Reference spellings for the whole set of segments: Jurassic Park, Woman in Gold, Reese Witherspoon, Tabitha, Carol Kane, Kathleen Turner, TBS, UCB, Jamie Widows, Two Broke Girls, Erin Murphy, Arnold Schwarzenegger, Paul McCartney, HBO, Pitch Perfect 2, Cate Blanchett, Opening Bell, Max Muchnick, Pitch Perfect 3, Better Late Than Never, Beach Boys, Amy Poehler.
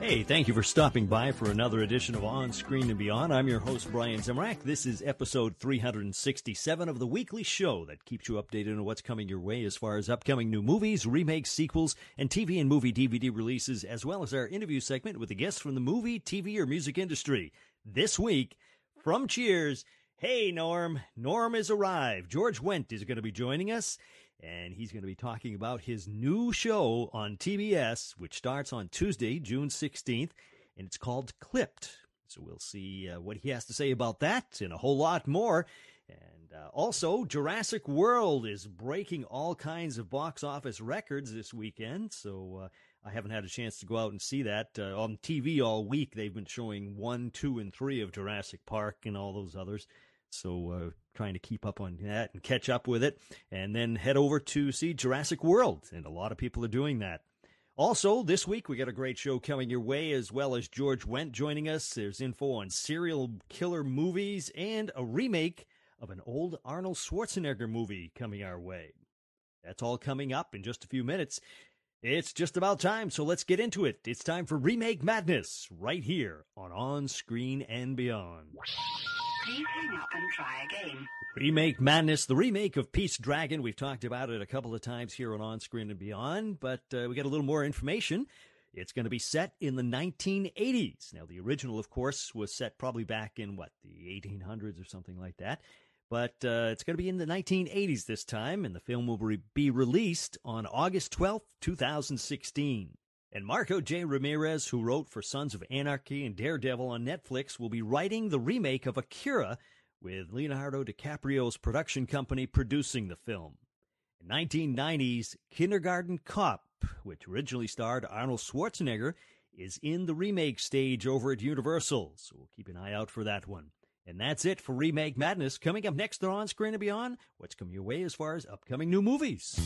Hey, thank you for stopping by for another edition of On Screen and Beyond. I'm your host, Brian Zemrak. This is episode 367 of the weekly show that keeps you updated on what's coming your way as far as upcoming new movies, remakes, sequels, and TV and movie DVD releases, as well as our interview segment with the guests from the movie, TV, or music industry. This week, from Cheers, hey, Norm. Norm has arrived. George Wendt is going to be joining us. And he's going to be talking about his new show on TBS, which starts on Tuesday, June 16th, and it's called Clipped. So we'll see what he has to say about that and a whole lot more. And also, Jurassic World is breaking all kinds of box office records this weekend. So I haven't had a chance to go out and see that. On TV all week, they've been showing 1, 2, and 3 of Jurassic Park and all those others. So trying to keep up on that and catch up with it, and then head over to see Jurassic World. And a lot of people are doing that. Also, this week, we got a great show coming your way, as well as George Wendt joining us. There's info on serial killer movies and a remake of an old Arnold Schwarzenegger movie coming our way. That's all coming up in just a few minutes. It's just about time, so let's get into it. It's time for Remake Madness right here on Screen and Beyond. Please hang up and try again. Remake Madness, the remake of Peace Dragon. We've talked about it a couple of times here on Screen and Beyond, but we got a little more information. It's going to be set in the 1980s. Now, the original, of course, was set probably back in, the 1800s or something like that. But it's going to be in the 1980s this time, and the film will be released on August 12th, 2016. And Marco J. Ramirez, who wrote for Sons of Anarchy and Daredevil on Netflix, will be writing the remake of Akira, with Leonardo DiCaprio's production company producing the film. In 1990's Kindergarten Cop, which originally starred Arnold Schwarzenegger, is in the remake stage over at Universal, so we'll keep an eye out for that one. And that's it for Remake Madness. Coming up next on Screen and Beyond, what's coming your way as far as upcoming new movies?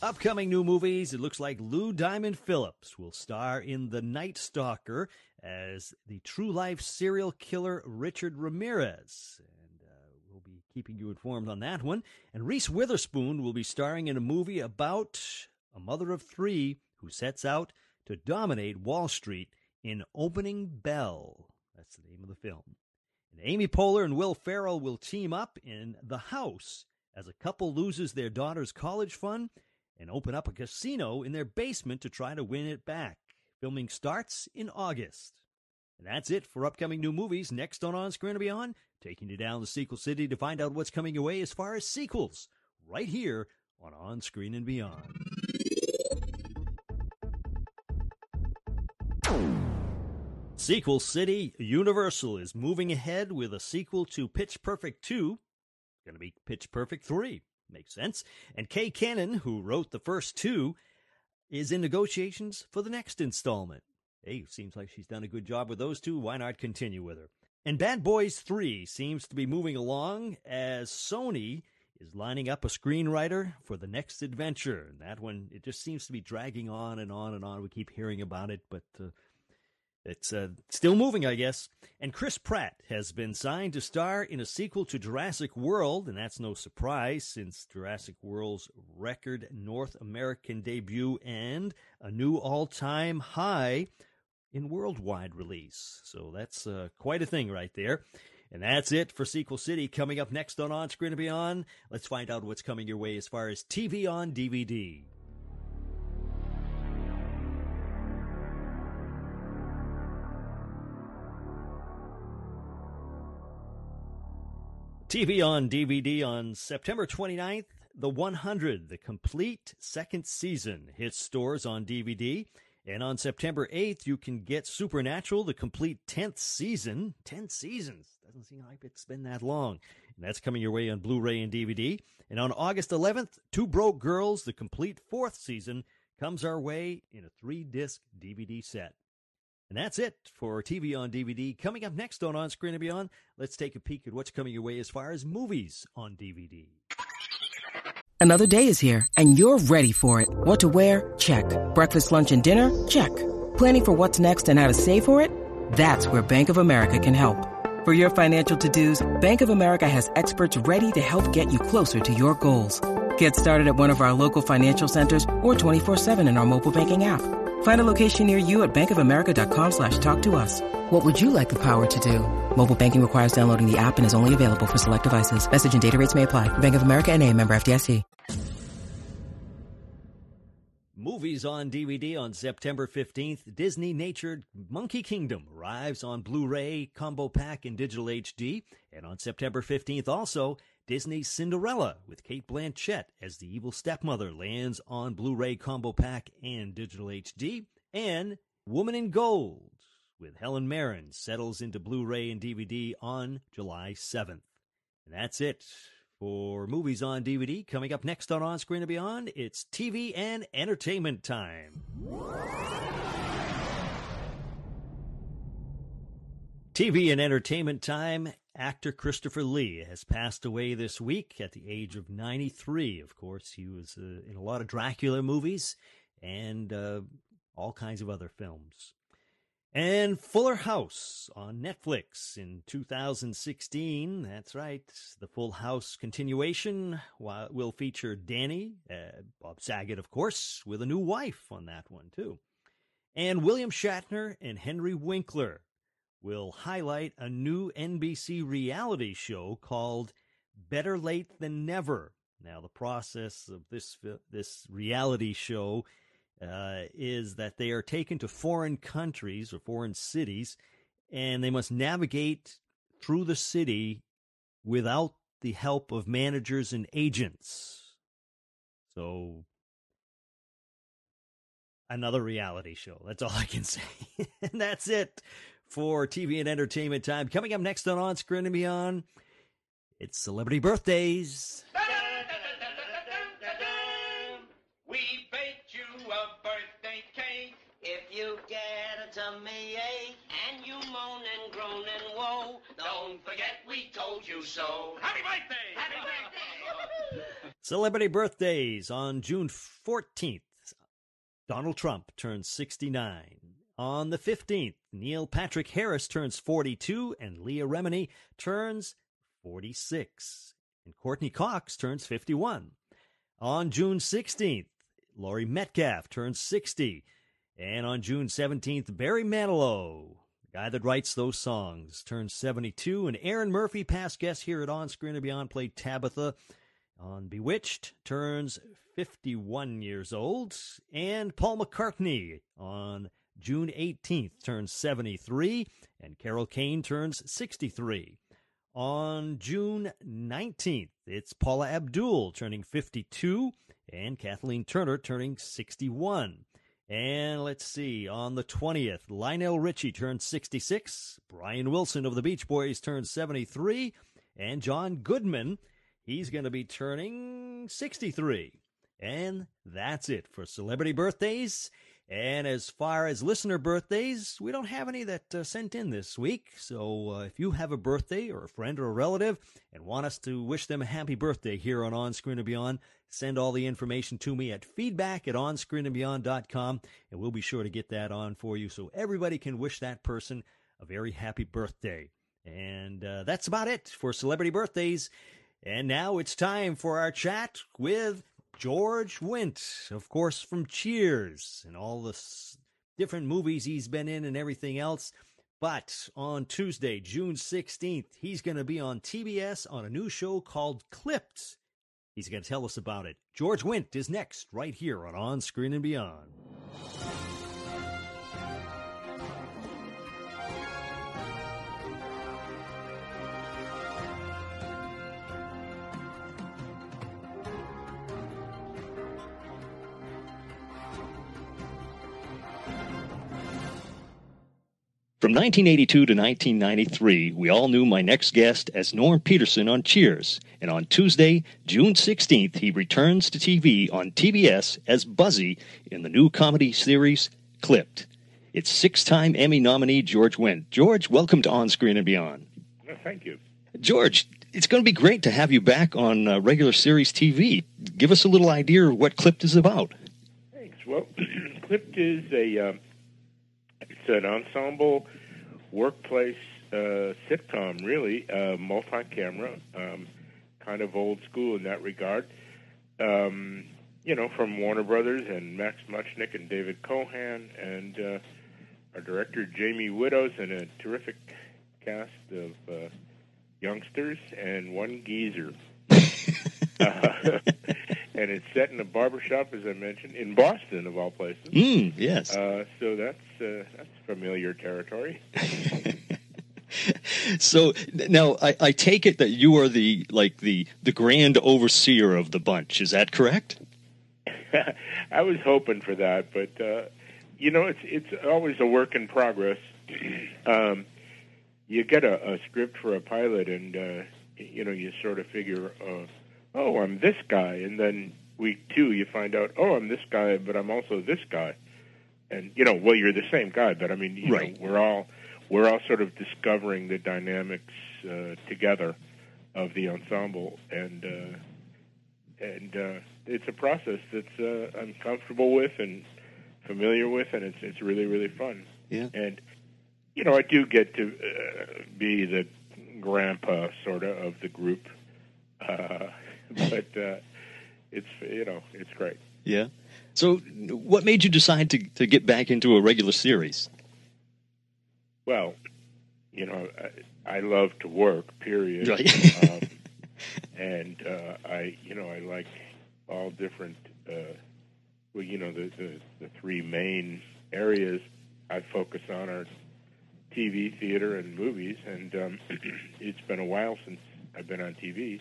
Upcoming new movies, it looks like Lou Diamond Phillips will star in The Night Stalker as the true-life serial killer Richard Ramirez. And we'll be keeping you informed on that one. And Reese Witherspoon will be starring in a movie about a mother of 3 who sets out to dominate Wall Street in Opening Bell. That's the name of the film. And Amy Poehler and Will Ferrell will team up in The House as a couple loses their daughter's college fund and open up a casino in their basement to try to win it back. Filming starts in August. And that's it for upcoming new movies. Next on Screen and Beyond, taking you down to Sequel City to find out what's coming your way as far as sequels, right here on Screen and Beyond. Sequel City, Universal is moving ahead with a sequel to Pitch Perfect 2. Going to be Pitch Perfect 3. Makes sense. And Kay Cannon, who wrote the first 2, is in negotiations for the next installment. Hey, seems like she's done a good job with those 2. Why not continue with her? And Bad Boys 3 seems to be moving along as Sony is lining up a screenwriter for the next adventure. And that one, it just seems to be dragging on and on and on. We keep hearing about it, but it's still moving, I guess. And Chris Pratt has been signed to star in a sequel to Jurassic World, and that's no surprise since Jurassic World's record North American debut and a new all-time high in worldwide release. So that's quite a thing right there. And that's it for Sequel City. Coming up next on Screen and Beyond, let's find out what's coming your way as far as TV on DVD. TV on DVD on September 29th, The 100, the complete second season, hits stores on DVD. And on September 8th, you can get Supernatural, the complete 10th season. 10 seasons. Doesn't seem like it's been that long. And that's coming your way on Blu-ray and DVD. And on August 11th, Two Broke Girls, the complete 4th season, comes our way in a 3-disc DVD set. And that's it for TV on DVD. Coming up next on Screen and Beyond, let's take a peek at what's coming your way as far as movies on DVD. Another day is here, and you're ready for it. What to wear? Check. Breakfast, lunch, and dinner? Check. Planning for what's next and how to save for it? That's where Bank of America can help. For your financial to-dos, Bank of America has experts ready to help get you closer to your goals. Get started at one of our local financial centers or 24/7 in our mobile banking app. Find a location near you at bankofamerica.com/talktous. What would you like the power to do? Mobile banking requires downloading the app and is only available for select devices. Message and data rates may apply. Bank of America NA, member FDIC. Movies on DVD on September 15th. Disney-natured Monkey Kingdom arrives on Blu-ray, Combo Pack, and Digital HD. And on September 15th also, Disney's Cinderella with Cate Blanchett as the evil stepmother lands on Blu-ray Combo Pack and Digital HD. And Woman in Gold with Helen Mirren settles into Blu-ray and DVD on July 7th. And that's it for movies on DVD. Coming up next on Screen and Beyond, it's TV and entertainment time. TV and entertainment time. Actor Christopher Lee has passed away this week at the age of 93. Of course, he was in a lot of Dracula movies and all kinds of other films. And Fuller House on Netflix in 2016. That's right. The Full House continuation will feature Danny, Bob Saget, of course, with a new wife on that one, too. And William Shatner and Henry Winkler will highlight a new NBC reality show called Better Late Than Never. Now, the process of this reality show is that they are taken to foreign countries or foreign cities, and they must navigate through the city without the help of managers and agents. So, another reality show. That's all I can say. And that's it for TV and entertainment time. Coming up next on Screen and Beyond, it's celebrity birthdays. We baked you a birthday cake. If you get a tummy ache and you moan and groan and woe, don't forget we told you so. Happy birthday! Happy birthday! Celebrity birthdays. On June 14th, Donald Trump turns 69. On the 15th, Neil Patrick Harris turns 42, and Leah Remini turns 46. And Courtney Cox turns 51. On June 16th, Laurie Metcalf turns 60. And on June 17th, Barry Manilow, the guy that writes those songs, turns 72. And Erin Murphy, past guest here at On Screen and Beyond, played Tabitha on Bewitched, turns 51 years old. And Paul McCartney on June 18th turns 73, and Carol Kane turns 63. On June 19th, it's Paula Abdul turning 52, and Kathleen Turner turning 61. And let's see, on the 20th, Lionel Richie turns 66, Brian Wilson of the Beach Boys turns 73, and John Goodman, he's going to be turning 63. And that's it for celebrity birthdays. And as far as listener birthdays, we don't have any that sent in this week. So if you have a birthday or a friend or a relative and want us to wish them a happy birthday here on Screen and Beyond, send all the information to me at feedback@onscreenandbeyond.com, and we'll be sure to get that on for you so everybody can wish that person a very happy birthday. And that's about it for celebrity birthdays. And now it's time for our chat with George Wendt, of course, from Cheers and all the different movies he's been in and everything else. But on Tuesday, June 16th, he's going to be on TBS on a new show called Clipped. He's going to tell us about it. George Wendt is next right here on Screen and Beyond. From 1982 to 1993, we all knew my next guest as Norm Peterson on Cheers, and on Tuesday, June 16th, he returns to TV on TBS as Buzzy in the new comedy series, Clipped. It's six-time Emmy nominee George Wendt. George, welcome to On Screen and Beyond. No, thank you. George, it's going to be great to have you back on regular series TV. Give us a little idea of what Clipped is about. Thanks. Well, Clipped is a... It's an ensemble workplace sitcom, really, multi-camera, kind of old school in that regard. You know, from Warner Brothers and Max Muchnick and David Cohan and our director, Jamie Widows, and a terrific cast of youngsters and one geezer. And it's set in a barbershop, as I mentioned, in Boston, of all places. Yes. So that's familiar territory. So now I take it that you are the grand overseer of the bunch. Is that correct? I was hoping for that, but you know, it's always a work in progress. You get a script for a pilot, and you know, you sort of figure. Oh, I'm this guy, and then week 2 you find out, oh, I'm this guy, but I'm also this guy, and you know, well, you're the same guy, but I mean, you know, we're all sort of discovering the dynamics together of the ensemble, and it's a process that's I'm comfortable with and familiar with, and it's really, really fun. Yeah, and you know, I do get to be the grandpa sort of the group. But it's, you know, it's great. Yeah. So what made you decide to get back into a regular series? Well, you know, I love to work, period. Right. I like all different, well, you know, the three main areas I focus on are TV, theater, and movies. And it's been a while since I've been on TV.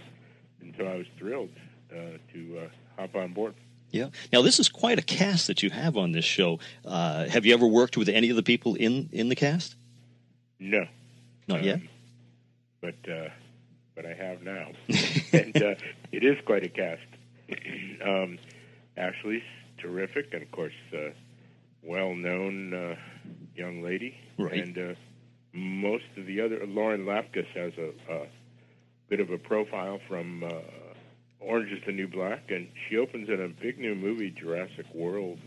And so I was thrilled to hop on board. Yeah. Now, this is quite a cast that you have on this show. Have you ever worked with any of the people in the cast? No. Not yet? But I have now. And it is quite a cast. Ashley's terrific, and, of course, well-known young lady. Right. And most of the other... Lauren Lapkus has a bit of a profile from Orange is the New Black, and she opens in a big new movie, Jurassic World,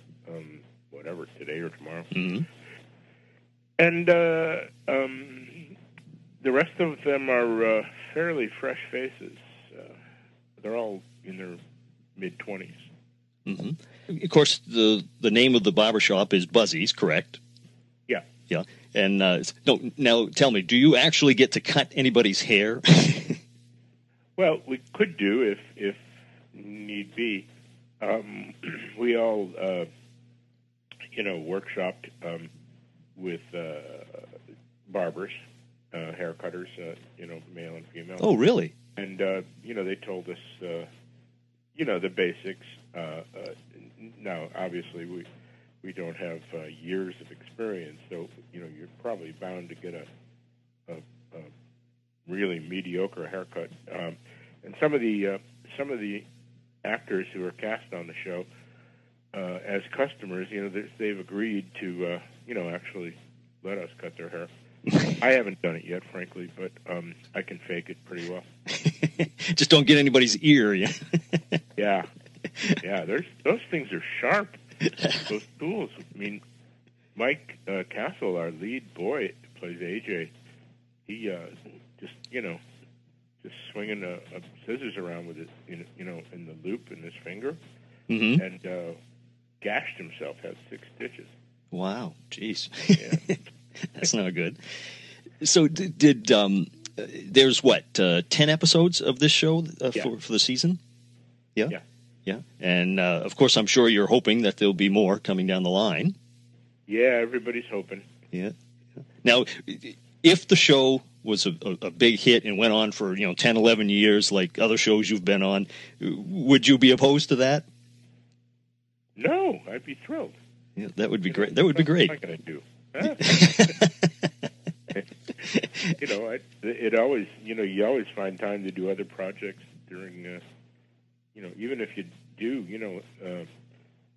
whatever, today or tomorrow. Mm-hmm. And the rest of them are fairly fresh faces. They're all in their mid-20s. Mm-hmm. Of course, the name of the barbershop is Buzzy's, correct? Yeah. Yeah. And now tell me, do you actually get to cut anybody's hair? Well, we could do if need be. We all, you know, workshopped with barbers, haircutters, you know, male and female. Oh, really? And, you know, they told us, you know, the basics. Now, obviously, we don't have years of experience, so, you know, you're probably bound to get a really mediocre haircut, and some of the actors who are cast on the show as customers, you know, they've agreed to you know, actually let us cut their hair. I haven't done it yet, frankly, but I can fake it pretty well. Just don't get anybody's ear, yeah. yeah. Those things are sharp. Those tools. I mean, Mike Castle, our lead boy, plays AJ. He just, you know, just swinging a scissors around with it, you know, in the loop in his finger, mm-hmm. and gashed himself, had 6 stitches. Wow, jeez, yeah. That's not good. So did there's what 10 episodes of this show for the season? Yeah, yeah, yeah. And of course, I'm sure you're hoping that there'll be more coming down the line. Yeah, everybody's hoping. Yeah. Now, if the show was a big hit and went on for, you know, 10, 11 years like other shows you've been on, would you be opposed to that? No, I'd be thrilled. Yeah, that would be great. That would be great. What am I going to do? it always, you always find time to do other projects during, even if you do,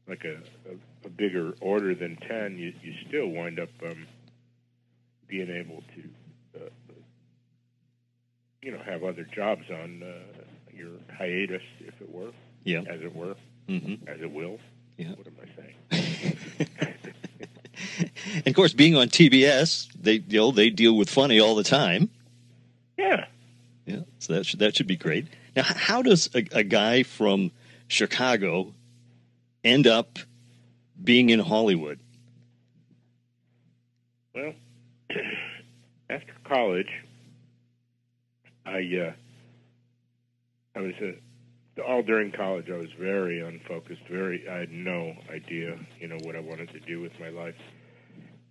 like a bigger order than 10, you still wind up being able to, have other jobs on your hiatus, if it were. Yeah. As it were. Mm-hmm. As it will. Yeah. What am I saying? And of course, being on TBS, they deal with funny all the time. Yeah. Yeah. So that should be great. Now, how does a guy from Chicago end up being in Hollywood? Well, after college, all during college, I was very unfocused. I had no idea, what I wanted to do with my life.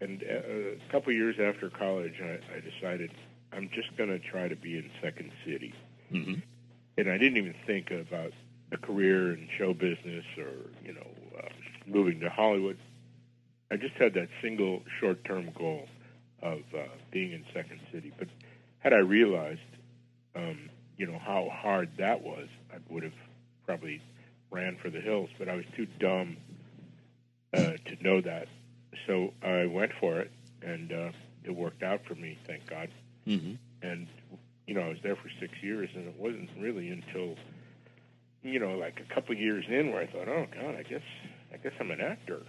And a couple years after college, I decided I'm just going to try to be in Second City. Mm-hmm. And I didn't even think about a career in show business or, moving to Hollywood. I just had that single short-term goal of being in Second City. But had I realized, how hard that was, I would have probably ran for the hills, but I was too dumb to know that. So I went for it, and it worked out for me, thank God. Mm-hmm. And, I was there for 6 years, and it wasn't really until, like a couple of years in where I thought, oh, God, I guess I'm an actor,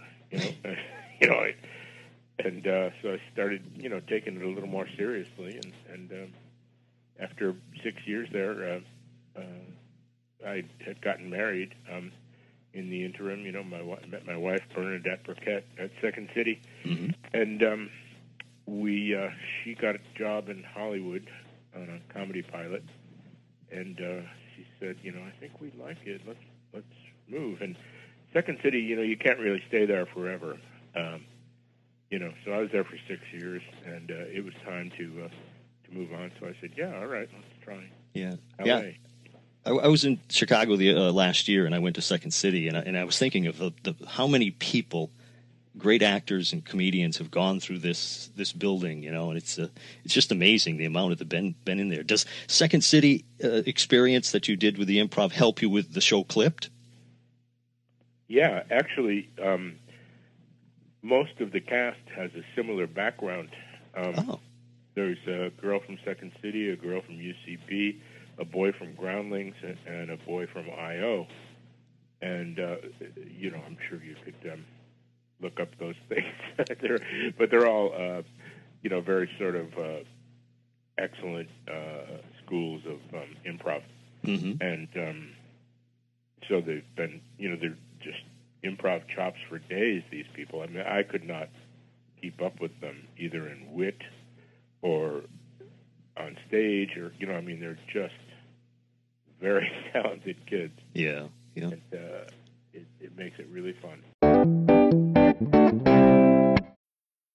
so I started, taking it a little more seriously, and after 6 years there, I had gotten married. In the interim, met my wife Bernadette Burkett at Second City, mm-hmm. and she got a job in Hollywood on a comedy pilot, and she said, I think we like it. Let's move. And Second City, you can't really stay there forever, So I was there for 6 years, and it was time to move on. So I said, yeah, all right, let's try. Yeah, LA. Yeah. I was in Chicago last year, and I went to Second City, and I was thinking of how many people, great actors and comedians, have gone through this building, and it's just amazing the amount of been in there. Does Second City experience that you did with the improv help you with the show Clipped? Yeah, actually, most of the cast has a similar background. There's a girl from Second City, a girl from UCB, a boy from Groundlings, and a boy from I.O. And, I'm sure you could look up those things. But they're all, very sort of excellent schools of improv. Mm-hmm. And so they've been, they're just improv chops for days, these people. I mean, I could not keep up with them either in wit or on stage, or, they're just very talented kids. Yeah, yeah. And, it makes it really fun.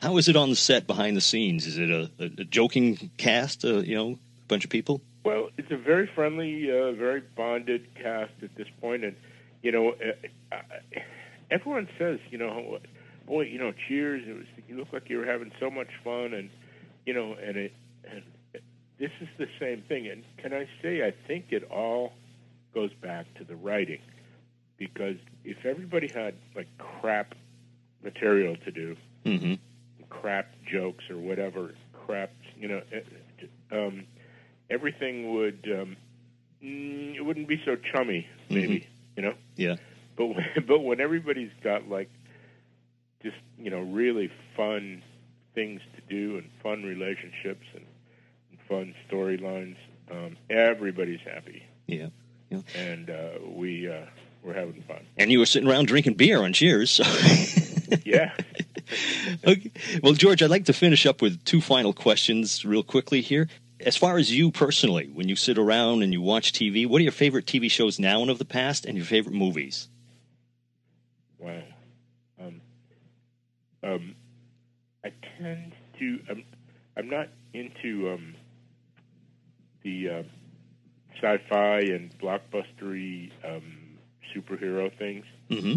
How is it on the set behind the scenes? Is it a joking cast, a bunch of people? Well, it's a very friendly, very bonded cast at this point. And, everyone says, boy, Cheers, you look like you were having so much fun. And, this is the same thing. And can I say, I think it all goes back to the writing. Because if everybody had, like, crap material to do, mm-hmm. crap jokes or whatever, crap, everything would, it wouldn't be so chummy, maybe, mm-hmm. Yeah. But when everybody's got, like, just, really fun things to do and fun relationships and fun storylines, everybody's happy. Yeah. Yeah. And we're having fun. And you were sitting around drinking beer on Cheers. So. Yeah. Okay. Well, George, I'd like to finish up with two final questions real quickly here. As far as you personally, when you sit around and you watch TV, what are your favorite TV shows now and of the past, and your favorite movies? Wow. I tend to I'm not into the sci-fi and blockbustery superhero things. Mm-hmm.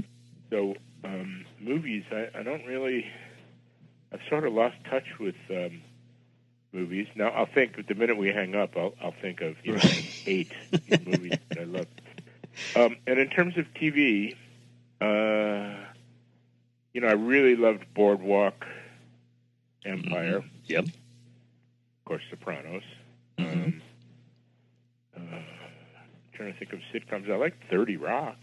So movies, I don't really. I've sort of lost touch with movies. Now I'll think the minute we hang up, I'll think of know, 8 movies that I love. And in terms of TV, you know, I really loved Boardwalk Empire. Mm-hmm. Yep. Of course, Sopranos. Mm-hmm. I'm trying to think of sitcoms. I like 30 Rock.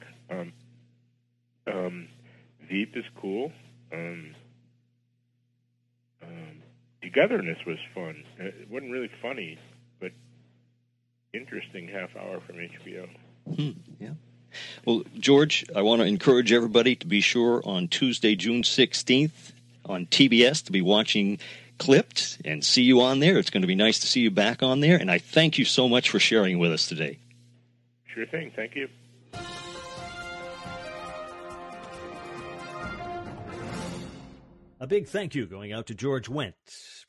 Veep is cool. Togetherness was fun. It wasn't really funny, but interesting half hour from HBO. Mm-hmm. Yeah. Well, George, I want to encourage everybody to be sure on Tuesday, June 16th on TBS to be watching Clipped and see you on there. It's going to be nice to see you back on there. And I thank you so much for sharing with us today. Sure thing. Thank you. A big thank you going out to George Wendt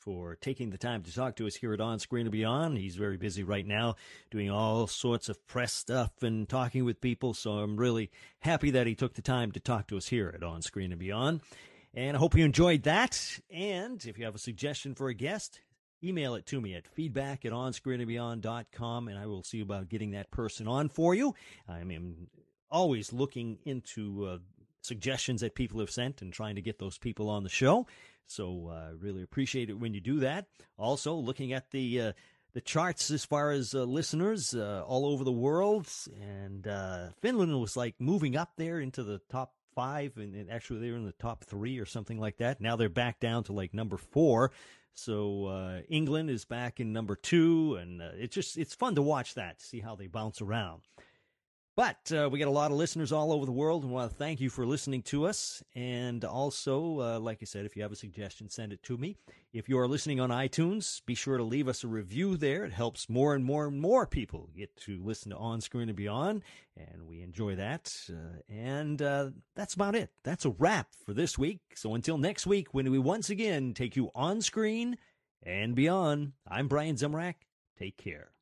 for taking the time to talk to us here at On Screen and Beyond. He's very busy right now doing all sorts of press stuff and talking with people, so I'm really happy that he took the time to talk to us here at On Screen and Beyond. And I hope you enjoyed that. And if you have a suggestion for a guest, email it to me at feedback@onscreenandbeyond.com, and I will see about getting that person on for you. I am always looking into suggestions that people have sent and trying to get those people on the show. So I really appreciate it when you do that. Also, looking at the charts as far as listeners all over the world, and Finland was like moving up there into the top 5, and actually they were in the top 3 or something like that. Now they're back down to like number 4. So England is back in number 2, and it's fun to watch that, see how they bounce around. But we got a lot of listeners all over the world, and want to thank you for listening to us. And also, like I said, if you have a suggestion, send it to me. If you are listening on iTunes, be sure to leave us a review there. It helps more and more and more people get to listen to On Screen and Beyond, and we enjoy that. And that's about it. That's a wrap for this week. So until next week, when we once again take you on screen and beyond, I'm Brian Zemrak. Take care.